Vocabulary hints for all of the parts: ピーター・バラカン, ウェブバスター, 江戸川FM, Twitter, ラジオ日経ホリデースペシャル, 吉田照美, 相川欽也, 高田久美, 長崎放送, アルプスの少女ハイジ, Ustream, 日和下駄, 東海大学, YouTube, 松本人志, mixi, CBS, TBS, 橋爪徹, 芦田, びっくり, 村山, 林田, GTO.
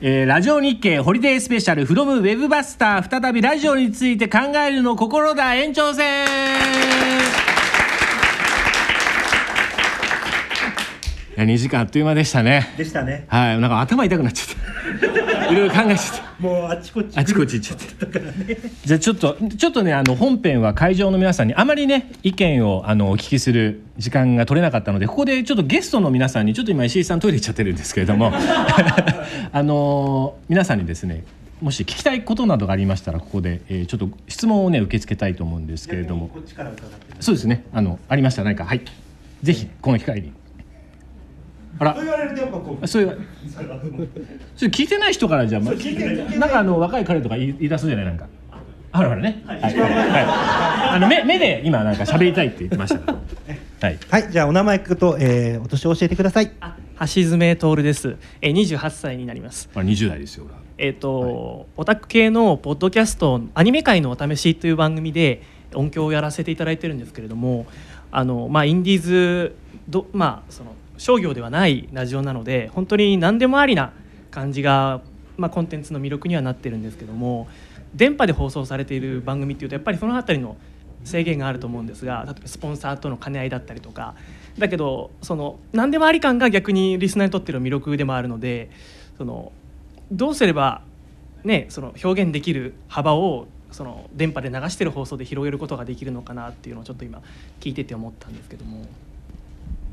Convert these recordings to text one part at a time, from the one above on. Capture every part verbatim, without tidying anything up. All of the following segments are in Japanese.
えー、ラジオ日経ホリデースペシャル from ウェブバスター、再びラジオについて考えるの心だ延長戦。いやにじかんあっという間でしたね。でしたね。はい、なんか頭痛くなっちゃった。いろいろ考えちゃった。もうあちこちあちこち行っちゃったからね。じゃあちょっとちょっとね、あの本編は会場の皆さんにあまりね意見をあのお聞きする時間が取れなかったので、ここでちょっとゲストの皆さんにちょっと今石井さんトイレ行っちゃってるんですけれども。あのー、皆さんにですね、もし聞きたいことなどがありましたらここで、えー、ちょっと質問をね受け付けたいと思うんですけれども、こっちから伺ってます。そうですね、あのありました何か、はい、ぜひこの機会に。あら、そう言われるとやっぱこう、そういうそれ聞いてない人からじゃあ、まあ、なんかあの若い彼とか言い出すじゃない、なんかあるあるね、はいはいはい、あの 目, 目で今なんか喋りたいって言ってましたから、はい、はい、じゃあお名前と、えー、お年を教えてください。橋爪徹です、えー、にじゅうはっさいになります。にじゅう代ですよ。えーとはい、オタク系のポッドキャストアニメ界のお試しという番組で音響をやらせていただいてるんですけれども、あの、まあ、インディーズど、まあ、その商業ではないラジオなので本当に何でもありな感じが、まあ、コンテンツの魅力にはなってるんですけども、電波で放送されている番組っていうとやっぱりその辺りの制限があると思うんですが、例えばスポンサーとの兼ね合いだったりとか、だけどその何でもあり感が逆にリスナーにとっての魅力でもあるので、そのどうすれば、ね、その表現できる幅をその電波で流している放送で広げることができるのかなっていうのをちょっと今聞いてて思ったんですけども。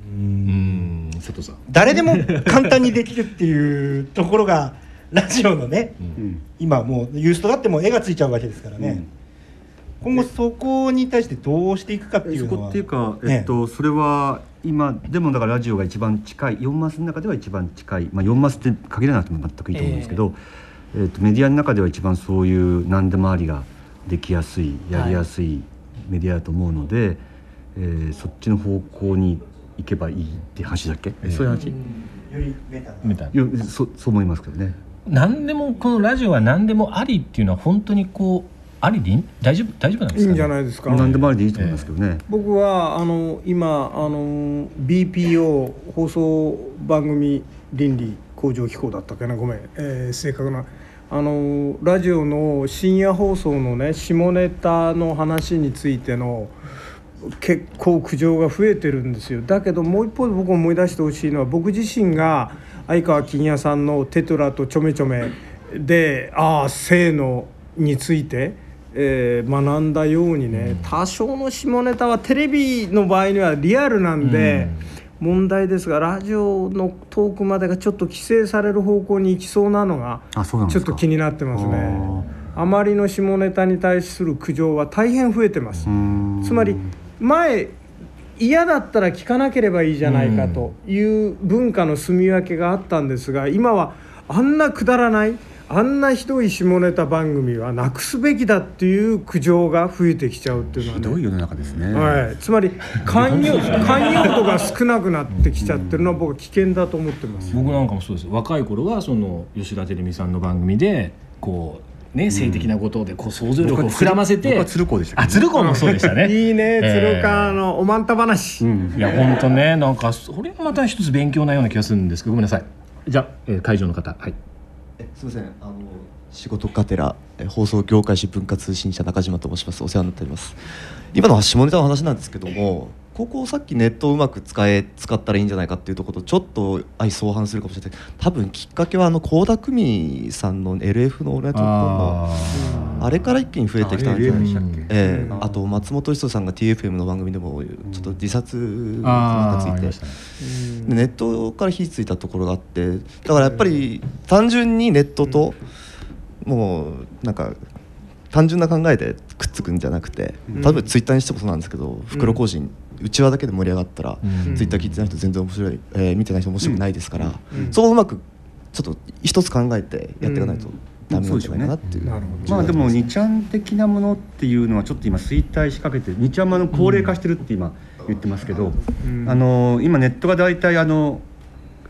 うーん、佐藤さん、誰でも簡単にできるっていうところがラジオのね、うん、今もうユーストだってもう絵がついちゃうわけですからね、うん、今後そこに対してどうしていくかっていうのは、そこっていうか、えっと、それは今でもだからラジオが一番近い、よんマスの中では一番近い、まあ、よんマスって限らなくても全くいいと思うんですけど、えーえー、とメディアの中では一番そういう何でもありができやすい、やりやすいメディアだと思うので、はい、えー、そっちの方向に行けばいいって話だっけ、えー、そういう話、よりメタなメタな そ, そう思いますけどね。何でもこのラジオは何でもありっていうのは本当にこうありで大丈夫大丈夫なんですか、ね、いいんじゃないですか、ね、何でもありでいいと思いますけどね、えー、僕はあの今あの ビーピーオー 放送番組倫理向上機構だったっけな、ごめん、えー、正確なあのラジオの深夜放送のね下ネタの話についての結構苦情が増えてるんですよ。だけどもう一方で僕思い出してほしいのは、僕自身が相川欽也さんのテトラとちょめちょめで、ああ性のについてえー、学んだようにね、多少の下ネタはテレビの場合にはリアルなんで問題ですが、ラジオのトークまでがちょっと規制される方向に行きそうなのがちょっと気になってますね。あまりの下ネタに対する苦情は大変増えてます。つまり前嫌だったら聞かなければいいじゃないかという文化の住み分けがあったんですが、今はあんなくだらないあんなひどい下ネタ番組はなくすべきだっていう苦情が増えてきちゃうっていうのは、ね、ひどい世の中ですね、はい、つまり寛容度が少なくなってきちゃってるのは僕は危険だと思ってます、うん、僕なんかもそうです。若い頃はその吉田照美さんの番組でこう、ね、性的なことでこう想像力を膨らませて、うん、僕は鶴子でしたけど、ね、あ、鶴子もそうでしたねいいね、鶴子のおまんた話、うん、いや本当ね、なんかそれもまた一つ勉強なような気がするんですけど、ごめんなさい。じゃあ、えー、会場の方、はい、すいません、あの仕事カテラ放送業界誌文化通信社中島と申します。お世話になっております。今の下ネタの話なんですけども、ここをさっきネットをうまく使え使ったらいいんじゃないかっていうところとちょっと相相反するかもしれない。多分きっかけはあの高田久美さんの エルエフ のオールナイトニッポンのあれから一気に増えてきたんじゃないでしょうか。えー、あと松本人志さんが ティーエフエム の番組でもちょっと自殺がついて、うん、ネットから火ついたところがあって、だからやっぱり単純にネットと、うん、もうなんか単純な考えでくっつくんじゃなくて、例えばツイッターにしてもそうなんですけど、うん、袋小路うちわだけで盛り上がったら、うん、ツイッター聞いてない人全然面白い、えー、見てない人面白くないですから、うんうん、そこをうまくちょっと一つ考えてやっていかないとダメなんじゃないかなっていう、うん、そうですよね。まあでもにちゃん的なものっていうのはちょっと今衰退しかけて、にちゃんもあの高齢化してるって今言ってますけど、うん、あの今ネットがだいたいあの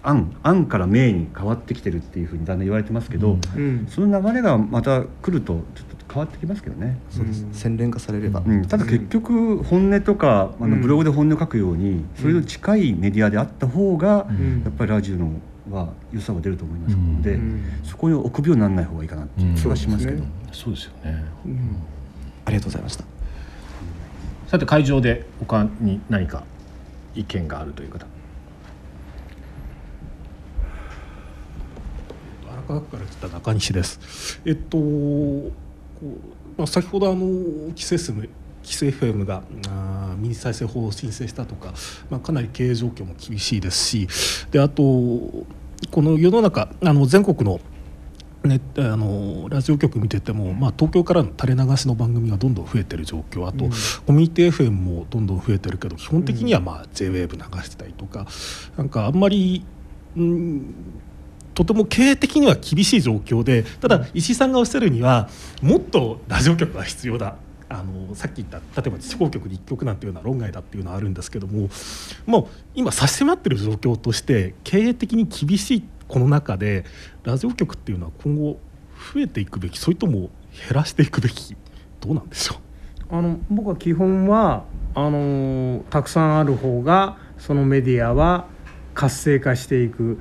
アン、アンから名に変わってきてるっていうふうにだんだん言われてますけど、うん、その流れがまた来るとちょっと変わってきますけどね。そうです、うん、洗練化されれば、うん、ただ結局本音とか、うん、あのブログで本音を書くように、うん、それと近いメディアであった方が、うん、やっぱりラジオのは良さは出ると思いますので、うんうん、そこを臆病にならない方がいいかなっていう気がしますけど、うん、そうですね、そうですよね、うん、ありがとうございました。さて会場で他に何か意見があるという方、荒川区から来た中西です。えっとこう、まあ、先ほどあの規制する規制 エフエム がミニ再生法を申請したとか、まあ、かなり経営状況も厳しいですし、であとこの世の中あの全国の、ね、あのラジオ局見てても、まあ、東京からの垂れ流しの番組がどんどん増えてる状況、あと、うん、コミュニティ エフエム もどんどん増えてるけど基本的には、まあ、J-ウェーブ 流してたりとか、なんかあんまり、うんとても経営的には厳しい状況で、ただ石井さんがおっしゃるにはもっとラジオ局が必要だ、あのさっき言った例えば地方局にいっきょくなんていうのは論外だっていうのはあるんですけども、もう今差し迫ってる状況として経営的に厳しいこの中でラジオ局っていうのは今後増えていくべき、それとも減らしていくべき、どうなんでしょう。あの僕は基本はあのたくさんある方がそのメディアは活性化していく、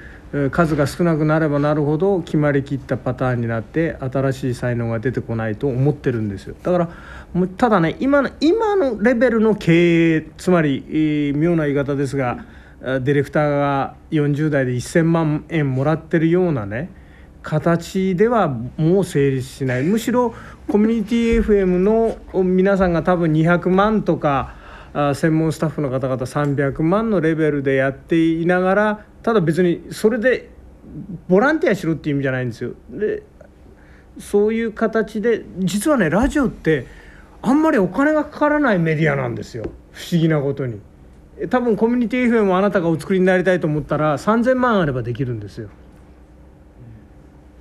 数が少なくなればなるほど決まりきったパターンになって新しい才能が出てこないと思ってるんですよ。だからもうただね、今の、今のレベルの経営、つまり、えー、妙な言い方ですがディレクターがよんじゅうだいでせんまんえんもらってるようなね形ではもう成立しない。むしろコミュニティ エフエム の皆さんが多分にひゃくまんとか専門スタッフの方々さんびゃくまんのレベルでやっていながら、ただ別にそれでボランティアしろっていう意味じゃないんですよ。でそういう形で実はね、ラジオってあんまりお金がかからないメディアなんですよ、不思議なことに。多分コミュニティ エフエム をあなたがお作りになりたいと思ったらさんぜんまんあればできるんですよ。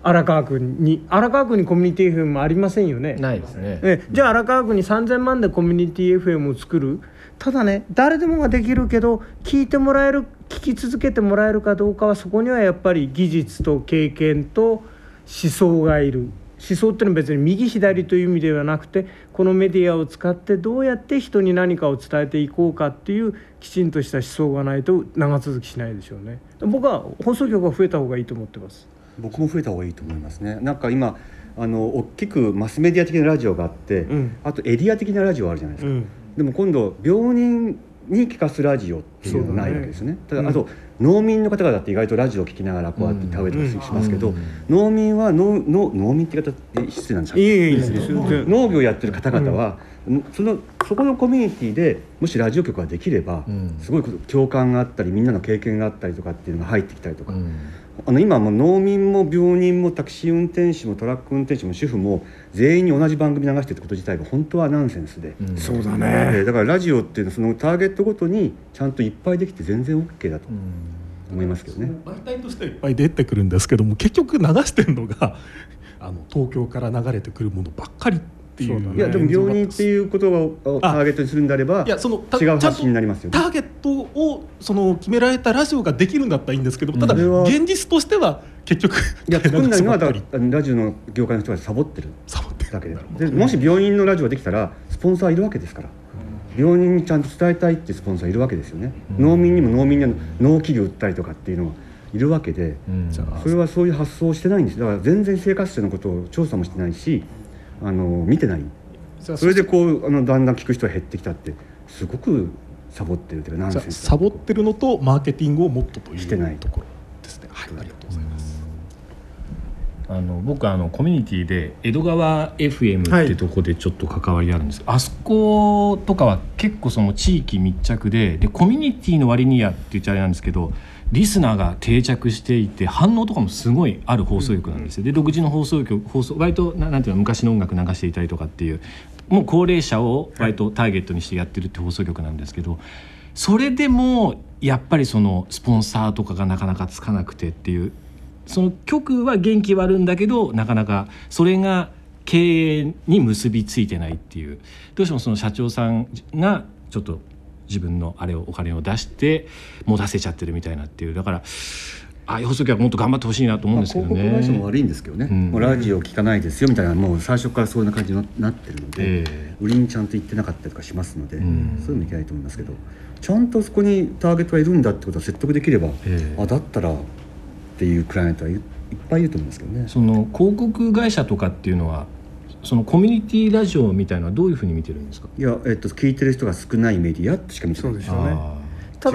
荒川区に荒川区にコミュニティ エフエム ありませんよね。ないですね。えじゃあ荒川区にさんぜんまんでコミュニティ エフエム を作る。ただね、誰でもができるけど聞いてもらえる、聞き続けてもらえるかどうかは、そこにはやっぱり技術と経験と思想がいる。思想ってのは別に右左という意味ではなくて、このメディアを使ってどうやって人に何かを伝えていこうかっていうきちんとした思想がないと長続きしないでしょうね。僕は放送局が増えた方がいいと思ってます。僕も増えた方がいいと思いますね。なんか今あの大きくマスメディア的なラジオがあって、うん、あとエリア的なラジオあるじゃないですか、うん、でも今度病人に聞かすラジオっていうのがないわけですね。ただ、うん、あと農民の方々って意外とラジオを聞きながらこうやって食べたりしますけど、うんうん、農民はのの農民って方って失礼なんですか。いえいえいえ、農業やってる方々は、うん、そのそこのコミュニティでもしラジオ局ができれば、うん、すごい共感があったりみんなの経験があったりとかっていうのが入ってきたりとか、うんあの今も農民も病人もタクシー運転手もトラック運転手も主婦も全員に同じ番組流していること自体が本当はナンセンスで、うん、そうだね。だからラジオっていうのはそのターゲットごとにちゃんといっぱいできて全然 OK だと思いますけどね、うん、媒体としてはいっぱい出てくるんですけども、結局流してるのがあの東京から流れてくるものばっかり。そうだね、いやでも病人っていうことをターゲットにするんであれば違う発信になりますよね。ターゲットをその決められたラジオができるんだったらいいんですけど、ただ現実としては結局いや作んないのはだラジオの業界の人がサボってるだけ で, でもし病人のラジオができたらスポンサーいるわけですから、病人にちゃんと伝えたいってスポンサーいるわけですよね。農民にも農民に農機具売ったりとかっていうのはいるわけで、それはそういう発想をしてないんです。だから全然生活者のことを調査もしてないしあの見てない。それでこうあのだんだん聞く人が減ってきたってすごくサボってるというかナンセンス。サボってるのとマーケティングをもっとというしてないところですね。はい、ありがとうございます。あの僕はあのコミュニティで江戸川 エフエム ってとこでちょっと関わりあるんです、はい、あそことかは結構その地域密着 で, でコミュニティの割にやって言っちゃあれなんですけど、リスナーが定着していて反応とかもすごいある放送局なんですよ。で独自の放送局放送割となんていうの昔の音楽流していたりとかっていう、もう高齢者を割とターゲットにしてやってるって放送局なんですけど、それでもやっぱりそのスポンサーとかがなかなかつかなくてっていう、その局は元気はあるんだけどなかなかそれが経営に結びついてないっていう、どうしてもその社長さんがちょっと自分のあれをお金を出して持たせちゃってるみたいなっていう、だからああいう放送局はもっと頑張ってほしいなと思うんですけどね。広告会社も悪いんですけどね、うん、もうラジオ聞かないですよみたいな、もう最初からそういう感じになってるので、えー、売りにちゃんと行ってなかったりとかしますので、うん、そういうのいけないと思いますけど、ちゃんとそこにターゲットがいるんだってことは説得できれば、えー、あだったらっていうクライアントはいっぱいいると思うんですけどね。その広告会社とかっていうのはそのコミュニティラジオみたいなのはどういうふうに見てるんですか。いや、えっと、聞いてる人が少ないメディアとしか見てないですよね。た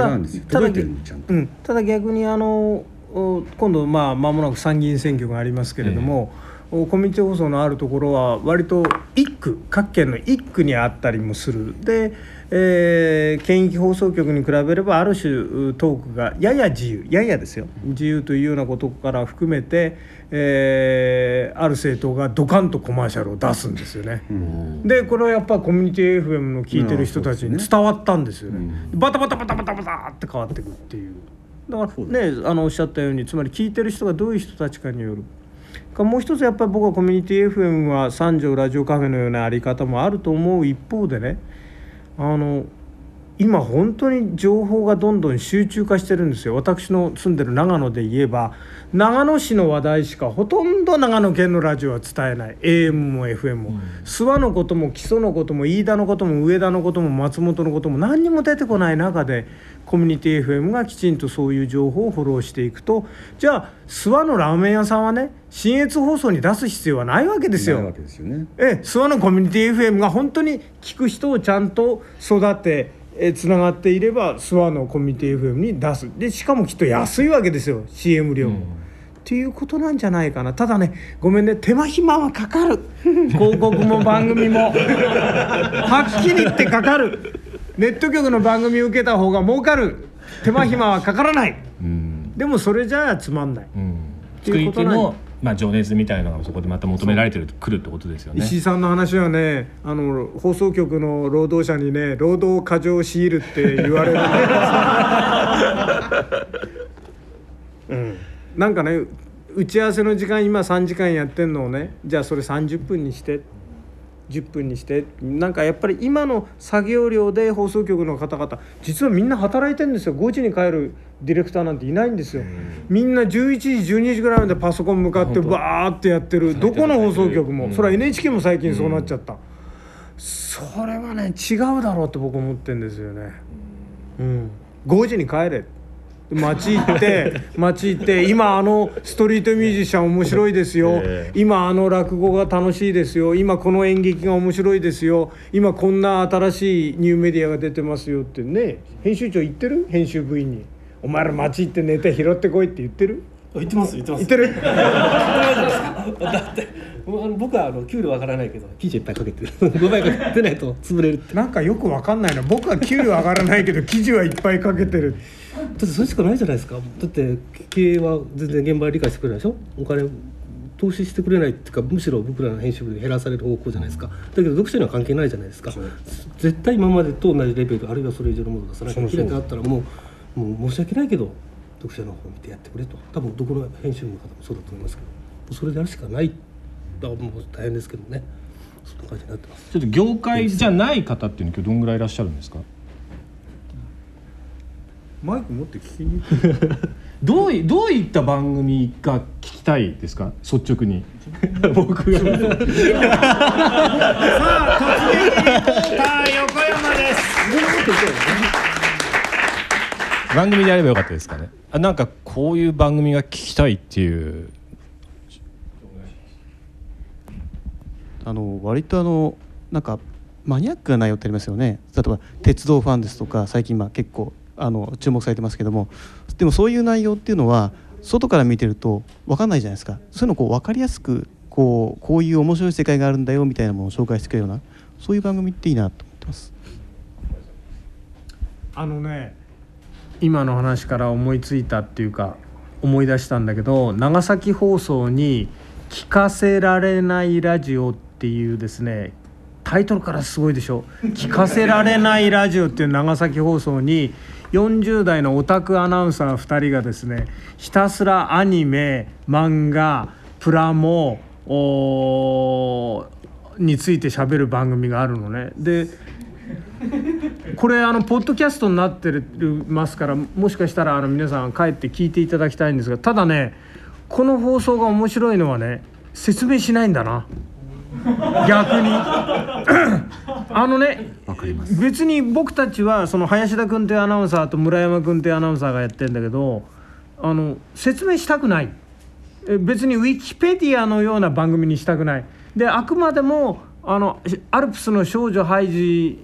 だ逆にあの今度まあ間もなく参議院選挙がありますけれども、えー、コミュニティ放送のあるところは割と一区各県の一区にあったりもするで、えー、県域放送局に比べればある種トークがやや自由ややですよ自由というようなことから含めて、えー、ある政党がドカンとコマーシャルを出すんですよね、うん、でこれはやっぱりコミュニティ エフエム の聞いてる人たちに伝わったんですよね、うん、バタバタバタバタバタって変わってくっていうだからね、あのおっしゃったようにつまり聞いてる人がどういう人たちかによるかもう一つやっぱり僕はコミュニティ エフエム は三条ラジオカフェのようなあり方もあると思う一方でねあの今本当に情報がどんどん集中化してるんですよ。私の住んでる長野で言えば長野市の話題しかほとんど長野県のラジオは伝えない エーエム も エフエム も、うん、諏訪のことも木曽のことも飯田のことも上田のことも松本のことも何にも出てこない中でコミュニティ エフエム がきちんとそういう情報をフォローしていくとじゃあ諏訪のラーメン屋さんはね信越放送に出す必要はないわけですよ。ないわけですよね。え、諏訪のコミュニティ エフエム が本当に聞く人をちゃんと育てつながっていれば諏訪のコミュニティ エフエム に出すでしかもきっと安いわけですよ シーエム 料も、うん、っていうことなんじゃないかな。ただねごめんね手間暇はかかる広告も番組もはっきり言ってかかるネット局の番組受けた方が儲かる手間暇はかからない、うん、でもそれじゃあつまんない、うん、っていうことなんまあ、情熱みたいなのがそこでまた求められてくるってことですよね。石井さんの話はねあの放送局の労働者にね労働過剰を強いるって言われる、うん、なんかね打ち合わせの時間今さんじかんやってんのをねじゃあそれさんじゅっぷんにしてじゅっぷんにしてなんかやっぱり今の作業量で放送局の方々実はみんな働いてるんですよ。ごじに帰るディレクターなんていないんですよ。みんなじゅういちじじゅうにじぐらいまでパソコン向かってバーってやってるどこの放送局も、うん、それは エヌエイチケー も最近そうなっちゃった、うん、それはね違うだろうって僕思ってるんですよね、うん、ごじに帰れ街行って街行って今あのストリートミュージシャン面白いですよ今あの落語が楽しいですよ今この演劇が面白いですよ今こんな新しいニューメディアが出てますよってね編集長言ってる編集部員にお前ら街行ってネタ拾ってこいって言ってる言ってます言ってます言ってるだって僕はあの給料わからないけど記事いっぱいかけてるごばいかけてないと潰れるってなんかよくわかんないな僕は給料わからないけど記事はいっぱいかけてるだってそれしかないじゃないですか。だって経営は全然現場理解してくれないでしょ。お金投資してくれないっていうかむしろ僕らの編集部で減らされる方向じゃないですか。だけど読者には関係ないじゃないですか。絶対今までと同じレベルあるいはそれ以上のものを出さなきゃいけないとなったらもう、もう申し訳ないけど読者の方を見てやってくれと多分どこの編集部の方もそうだと思いますけどそれであるしかないだからもう大変ですけどね。そんな感じになってます。ちょっと業界じゃない方っていうのは今日どんぐらいいらっしゃるんですか。マイク持って聞きに行くどうい、どういった番組が聞きたいですか率直に僕がさあ突撃リポーター横山です番組であればよかったですかね。あなんかこういう番組が聞きたいっていうあの割とあのなんかマニアックな内容ってありますよね。例えば鉄道ファンですとか最近まあ結構あの注目されてますけどもでもそういう内容っていうのは外から見てると分かんないじゃないですか。そういうのをこう分かりやすくこう、こういう面白い世界があるんだよみたいなものを紹介してくれるようなそういう番組っていいなと思ってます。あのね今の話から思いついたっていうか思い出したんだけど長崎放送に聞かせられないラジオっていうですねタイトルからすごいでしょ聞かせられないラジオっていう長崎放送によんじゅうだいのオタクアナウンサーふたりがですねひたすらアニメ漫画プラモについて喋る番組があるのね。でこれあのポッドキャストになってますからもしかしたらあの皆さん帰って聞いていただきたいんですがただねこの放送が面白いのはね説明しないんだな逆にあのねわかります。別に僕たちはその林田君というアナウンサーと村山君というアナウンサーがやってるんだけどああの説明したくない、別にウィキペディアのような番組にしたくないで、あくまでもあのアルプスの少女ハイジ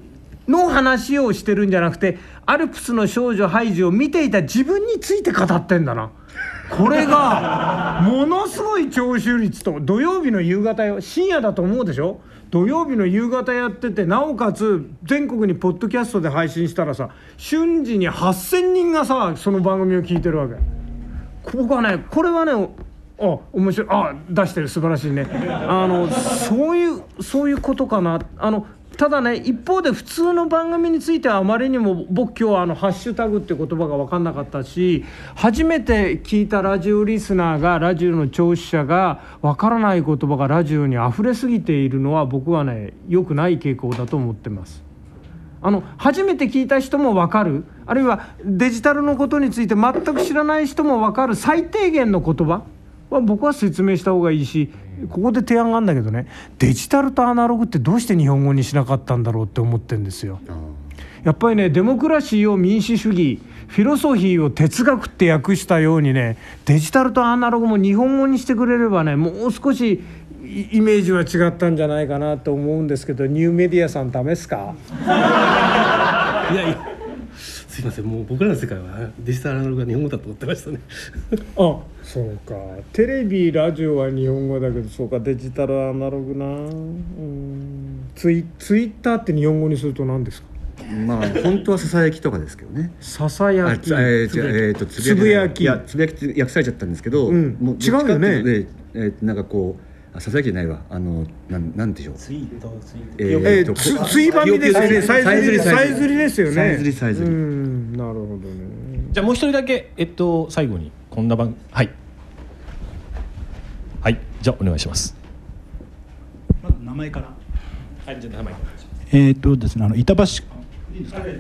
の話をしてるんじゃなくて、アルプスの少女ハイジを見ていた自分について語ってんだな。これがものすごい聴取率と、土曜日の夕方よ、深夜だと思うでしょ、土曜日の夕方やってて、なおかつ全国にポッドキャストで配信したらさ、瞬時にはっせんにんがさその番組を聞いてるわけ。僕はね、これはね、あ、面白い、あ、出してる、素晴らしいね。あのそういうそういうことかな。あのただね、一方で普通の番組についてはあまりにも、僕今日はあのハッシュタグって言葉が分かんなかったし、初めて聞いたラジオリスナーが、ラジオの聴取者が分からない言葉がラジオにあふれすぎているのは、僕はね良くない傾向だと思ってます。あの初めて聞いた人も分かる、あるいはデジタルのことについて全く知らない人も分かる最低限の言葉は、僕は説明した方がいいし、ここで提案があるんだけどね、デジタルとアナログってどうして日本語にしなかったんだろうって思ってるんですよ。やっぱりね、デモクラシーを民主主義、フィロソフィーを哲学って訳したようにね、デジタルとアナログも日本語にしてくれればね、もう少しイメージは違ったんじゃないかなと思うんですけど、ニューメディアさんダメですか？いやいや、すいません、もう僕らの世界はデジタルアナログが日本語だと思ってましたね。あ、そうか、テレビラジオは日本語だけど、そうか、デジタルアナログな、うん、ツイ、ツイッターって日本語にすると何ですか？まあ本当はささやきとかですけどね。ささやき、えー、とつぶやき、いや、つぶやきって訳されちゃったんですけど、うん、もう違うよね。で、えー、なんかこう、ささやきじゃないわ、あの な, なんでしょう、ツイート、ツイート、ツイバミですね、サイズリ、サイズリですよね、サイズリ、サイズリ、うん、なるほどね。じゃあもう一人だけ、えっと最後にこんな番、はいはい、じゃあお願いします。まず名前から、はい、じゃあ名前からえっとですね、あの板橋、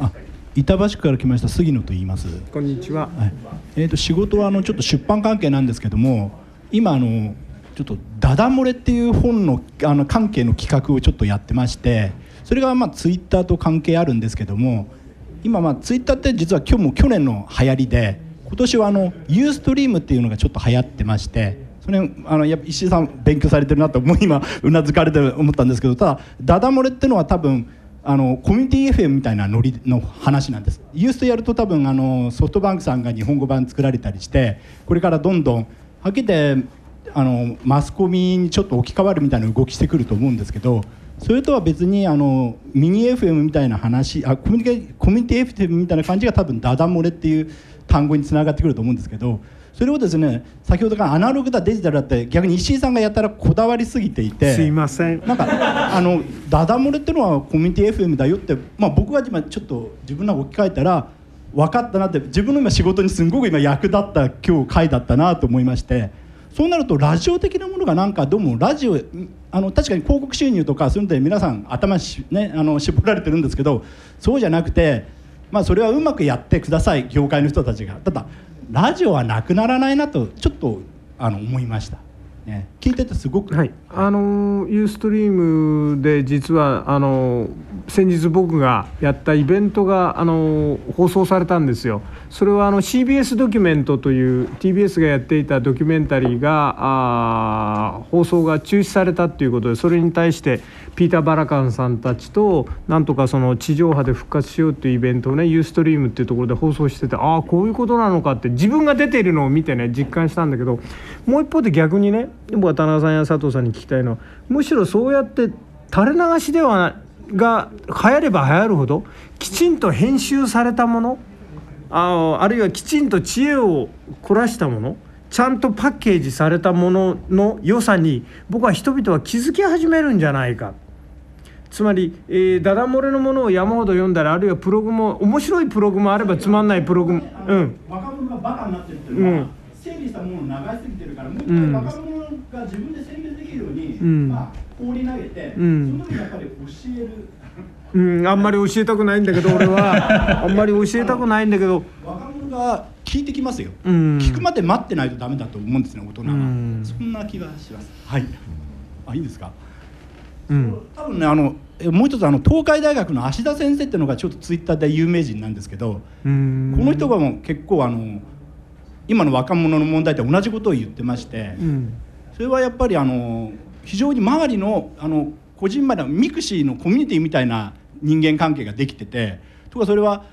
あ、板橋区から来ました杉野と言います。こんにちは、はい。えー、と仕事はあのちょっと出版関係なんですけども、今あのちょっとダダ漏れっていう本 の, あの関係の企画をちょっとやってまして、それがまあツイッターと関係あるんですけども、今まあツイッターって実は今日も去年の流行りで、今年はあの Ustream っていうのがちょっと流行ってまして、それあのやっぱ石井さん勉強されてるなと思う、今うなずかれて思ったんですけど、ただダダ漏れっていうのは多分あのコミュニティ エフエム みたいなノリの話なんです。ユースとやると多分あのソフトバンクさんが日本語版作られたりして、これからどんどんはっきり言ってあのマスコミにちょっと置き換わるみたいな動きしてくると思うんですけど、それとは別にあのミニ エフエム みたいな話、あ、コミュニティ エフエム みたいな感じが多分ダダ漏れっていう単語につながってくると思うんですけど、それをですね、先ほどからアナログだデジタルだって逆に石井さんがやたらこだわりすぎていて、すいません、なんかあのダダ漏れっていうのはコミュニティ エフエム だよって、まあ、僕が今ちょっと自分の置き換えたら分かったなって、自分の今仕事にすごく今役立った今日回だったなと思いまして、そうなるとラジオ的なものがなんかどうもラジオあの確かに広告収入とかそういうので皆さん頭し、ね、あの絞られてるんですけど、そうじゃなくて、まあ、それはうまくやってください業界の人たちが、ただラジオはなくならないなとちょっとあの思いました、ね、聞いててすごく、はい、あのユーストリームで実はあの先日僕がやったイベントがあの放送されたんですよ。それはあの シービーエス ドキュメントという ティービーエス がやっていたドキュメンタリーがあー放送が中止されたということで、それに対してピーター・バラカンさんたちとなんとかその地上波で復活しようというイベントをね、ユーストリームっていうところで放送してて、ああこういうことなのかって自分が出ているのを見てね実感したんだけど、もう一方で逆にね、僕は田中さんや佐藤さんに聞きたいのは、むしろそうやって垂れ流しではないが流行れば流行るほどきちんと編集されたもの、 あ, あるいはきちんと知恵を凝らしたもの、ちゃんとパッケージされたものの良さに僕は人々は気づき始めるんじゃないか。つまり、えー、ダダ漏れのものを山ほど読んだら、あるいはプログも面白いプログもあればつまんないプログも、うん、若者がバカになってるっていうのは、うん、整理したものを流しすぎてるから、もう一回若者が自分で選別できるように、うん、まあ、放り投げて、うん、その時やっぱり教える、うん、あんまり教えたくないんだけど俺はあんまり教えたくないんだけど若者が聞いてきますよ、うん、聞くまで待ってないとダメだと思うんですね、大人は、うん、そんな気がします。はい、あ、いいですか、うん、多分ね、あのもう一つあの東海大学の芦田先生っていうのがちょっとツイッターで有名人なんですけど、うん、この人がもう結構あの今の若者の問題って同じことを言ってまして、うん、それはやっぱりあの非常に周りのあの個人までミクシーのコミュニティみたいな人間関係ができてて、とかそれは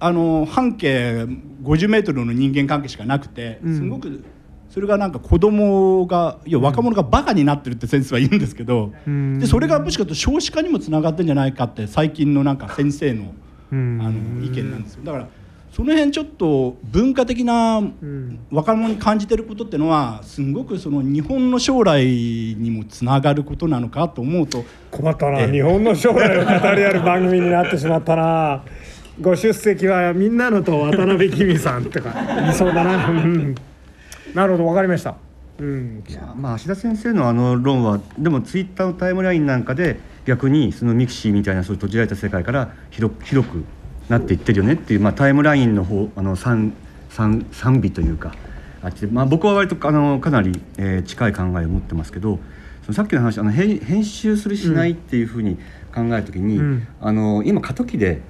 あの半径ごじゅうメートルの人間関係しかなくて、すごくそれがなんか子供がいや若者がバカになってるって先生は言うんですけど、でそれがもしかしたら少子化にもつながってるんじゃないかって最近のなんか先生の、 あの意見なんですよ。だからその辺ちょっと文化的な若者に感じてることってのはすごくその日本の将来にもつながることなのかと思うと困ったな、えー、日本の将来を語り合う番組になってしまったな。ご出席はみんなのと渡辺君さんとか言いそうだな、うん、なるほど分かりました、うん、いやまあ芦田先生のあの論はでもツイッターのタイムラインなんかで逆にそのミクシーみたいなそういう閉じられた世界から広く、広くなっていってるよねっていう、まあ、タイムラインの方あの 賛, 賛, 賛美というかあっちで、まあ、僕は割とあのかなり、えー、近い考えを持ってますけど、そのさっきの話あの編集するしないっていうふうに、うん考えるときに、うん、あの今過渡期で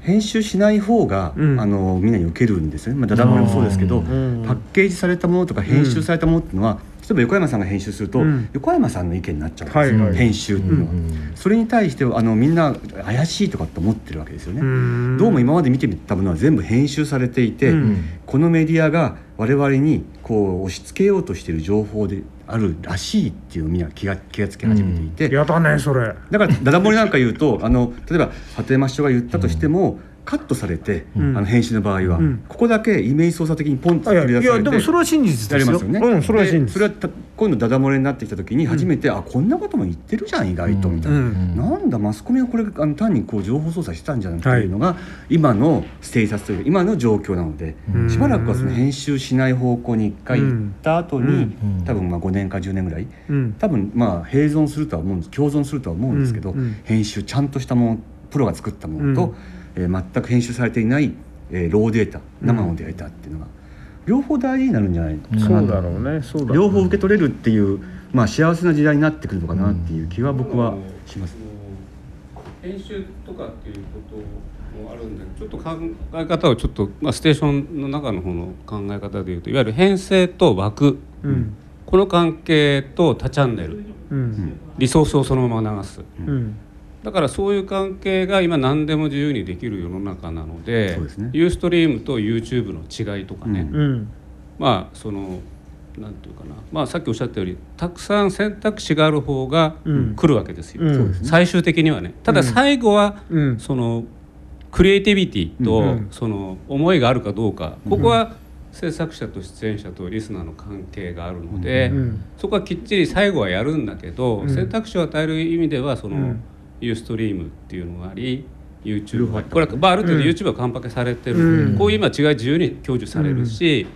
編集しない方が、うん、あのみんなに受けるんですよね、まあ、ダダ漏れもそうですけど、うん、パッケージされたものとか編集されたものっていうのは、うん、例えば横山さんが編集すると、うん、横山さんの意見になっちゃうんですよ、はいはい、編集っていうのは、うん、それに対してあのみんな怪しいとかって思ってるわけですよね、うん、どうも今まで見てみたものは全部編集されていて、うん、このメディアが我々にこう押し付けようとしている情報であるらしいっていうみんな気が気がつき始めていて、うん、やだねそれ。だからダダ漏れなんか言うとあの例えば鳩山市長が言ったとしても、うん、カットされて、うん、あの編集の場合は、うん、ここだけイメージ操作的にポンと取り出されて、いやいやでもそれは真実ですよ。それは真実。それは今度ダダ漏れになってきた時に初めて、うん、あこんなことも言ってるじゃん意外とみたいな、うんうん、なんだマスコミはこれあの単にこう情報操作してたんじゃないかというのが、はい、今のステータスというか今の状況なので、うん、しばらくはその編集しない方向に一回行った後に、うんうん、多分まあごねんかじゅうねんぐらい、うん、多分まあ併存するとは思うんです共存するとは思うんですけど、うんうん、編集ちゃんとしたものプロが作ったものと、うんえー、全く編集されていない、えー、ローデータ生のデータっていうのが、うん、両方大事になるんじゃないかな、そうだろうね、そうだろうね、両方受け取れるっていう、まあ、幸せな時代になってくるのかなっていう気は僕はします、うん、編集とかっていうこともあるんだけどちょっと考え方をちょっと、まあ、ステーションの中の方の考え方でいうといわゆる編成と枠、うん、この関係と多チャンネル、うん、リソースをそのまま流す、うんうんだからそういう関係が今何でも自由にできる世の中なので、そうですね、Ustream と YouTube の違いとかね、うん、まあそのなんていうかな、まあさっきおっしゃったようにたくさん選択肢がある方が来るわけですよ、うんそうですね、最終的にはね。ただ最後は、うん、そのクリエイティビティと、うん、その思いがあるかどうか、ここは制作者と出演者とリスナーの関係があるので、うん、そこはきっちり最後はやるんだけど、うん、選択肢を与える意味ではその、うんUstream っていうのがあり YouTube がありこれは、まあ、ある程度 YouTube は完パケされてるので、うん、こういう今違い自由に享受されるし、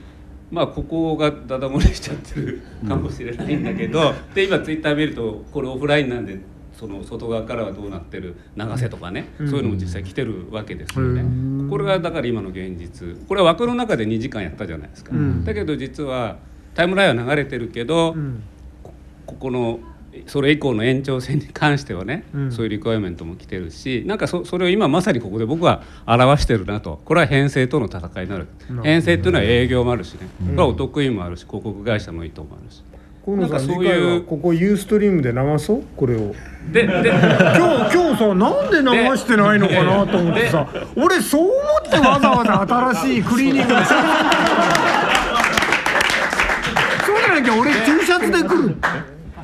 うん、まあここがダダ漏れしちゃってるかもしれないんだけど、うん、で今 Twitter 見るとこれオフラインなんでその外側からはどうなってる流せとかね、うん、そういうのも実際来てるわけですよね、うん、これがだから今の現実これは枠の中でにじかんやったじゃないですか、うん、だけど実はタイムラインは流れてるけど、うん、こ, ここのそれ以降の延長戦に関してはね、うん、そういうリクエイメントも来てるしなんか そ, それを今まさにここで僕は表してるなとこれは編成との戦いになる、うん、編成っていうのは営業もあるしね、うん、これはお得意もあるし広告会社の意図もあるし、うん、なんかそういうここ Ustream で流そうこれをでで今日、今日さなんで流してないのかなと思ってさ俺そう思ってわざわざ新しいクリーニングでそうじゃなきゃ俺 T シャツで来る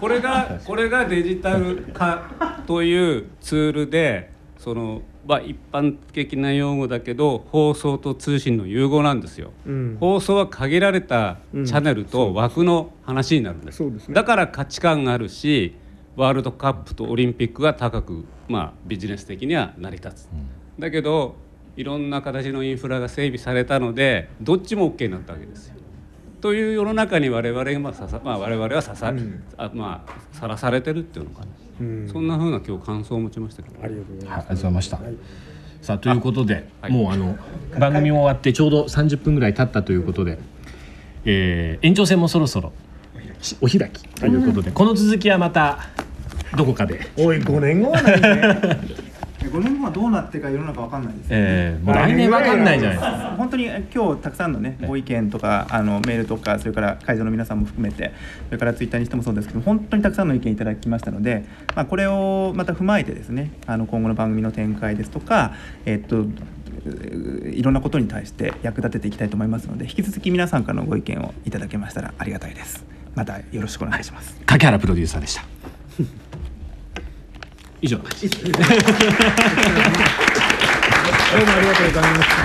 これが、これがデジタル化というツールでその、まあ、一般的な用語だけど放送と通信の融合なんですよ、うん、放送は限られたチャンネルと枠の話になるんです、うん、そうですね、だから価値観があるしワールドカップとオリンピックが高く、まあ、ビジネス的には成り立つ、うん、だけどいろんな形のインフラが整備されたのでどっちも OK になったわけですよという世の中に我々はささ、まあ、我々はささ、うんあまあ、さらされてるっていうのかな、うん、そんな風な今日感想を持ちましたけど、ありがとうございました、はい、さあということで、はい、もうあの番組も終わってちょうどさんじゅっぷんぐらい経ったということで、えー、延長戦もそろそろお開きということで、うん、この続きはまたどこかでおいごねんごはないねごねんごはどうなってか世の中分かんないです、ねえー、もう来年分かんないじゃないですか。本当に今日たくさんのねご意見とかあのメールとかそれから会場の皆さんも含めてそれからツイッターにしてもそうですけど本当にたくさんの意見いただきましたので、まあ、これをまた踏まえてですねあの今後の番組の展開ですとかえっといろんなことに対して役立てていきたいと思いますので引き続き皆さんからのご意見をいただけましたらありがたいです。またよろしくお願いします。柿原プロデューサーでした。以上。どうもありがとうございました。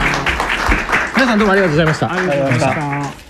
皆さんどうもありがとうございました。ありがとうございました。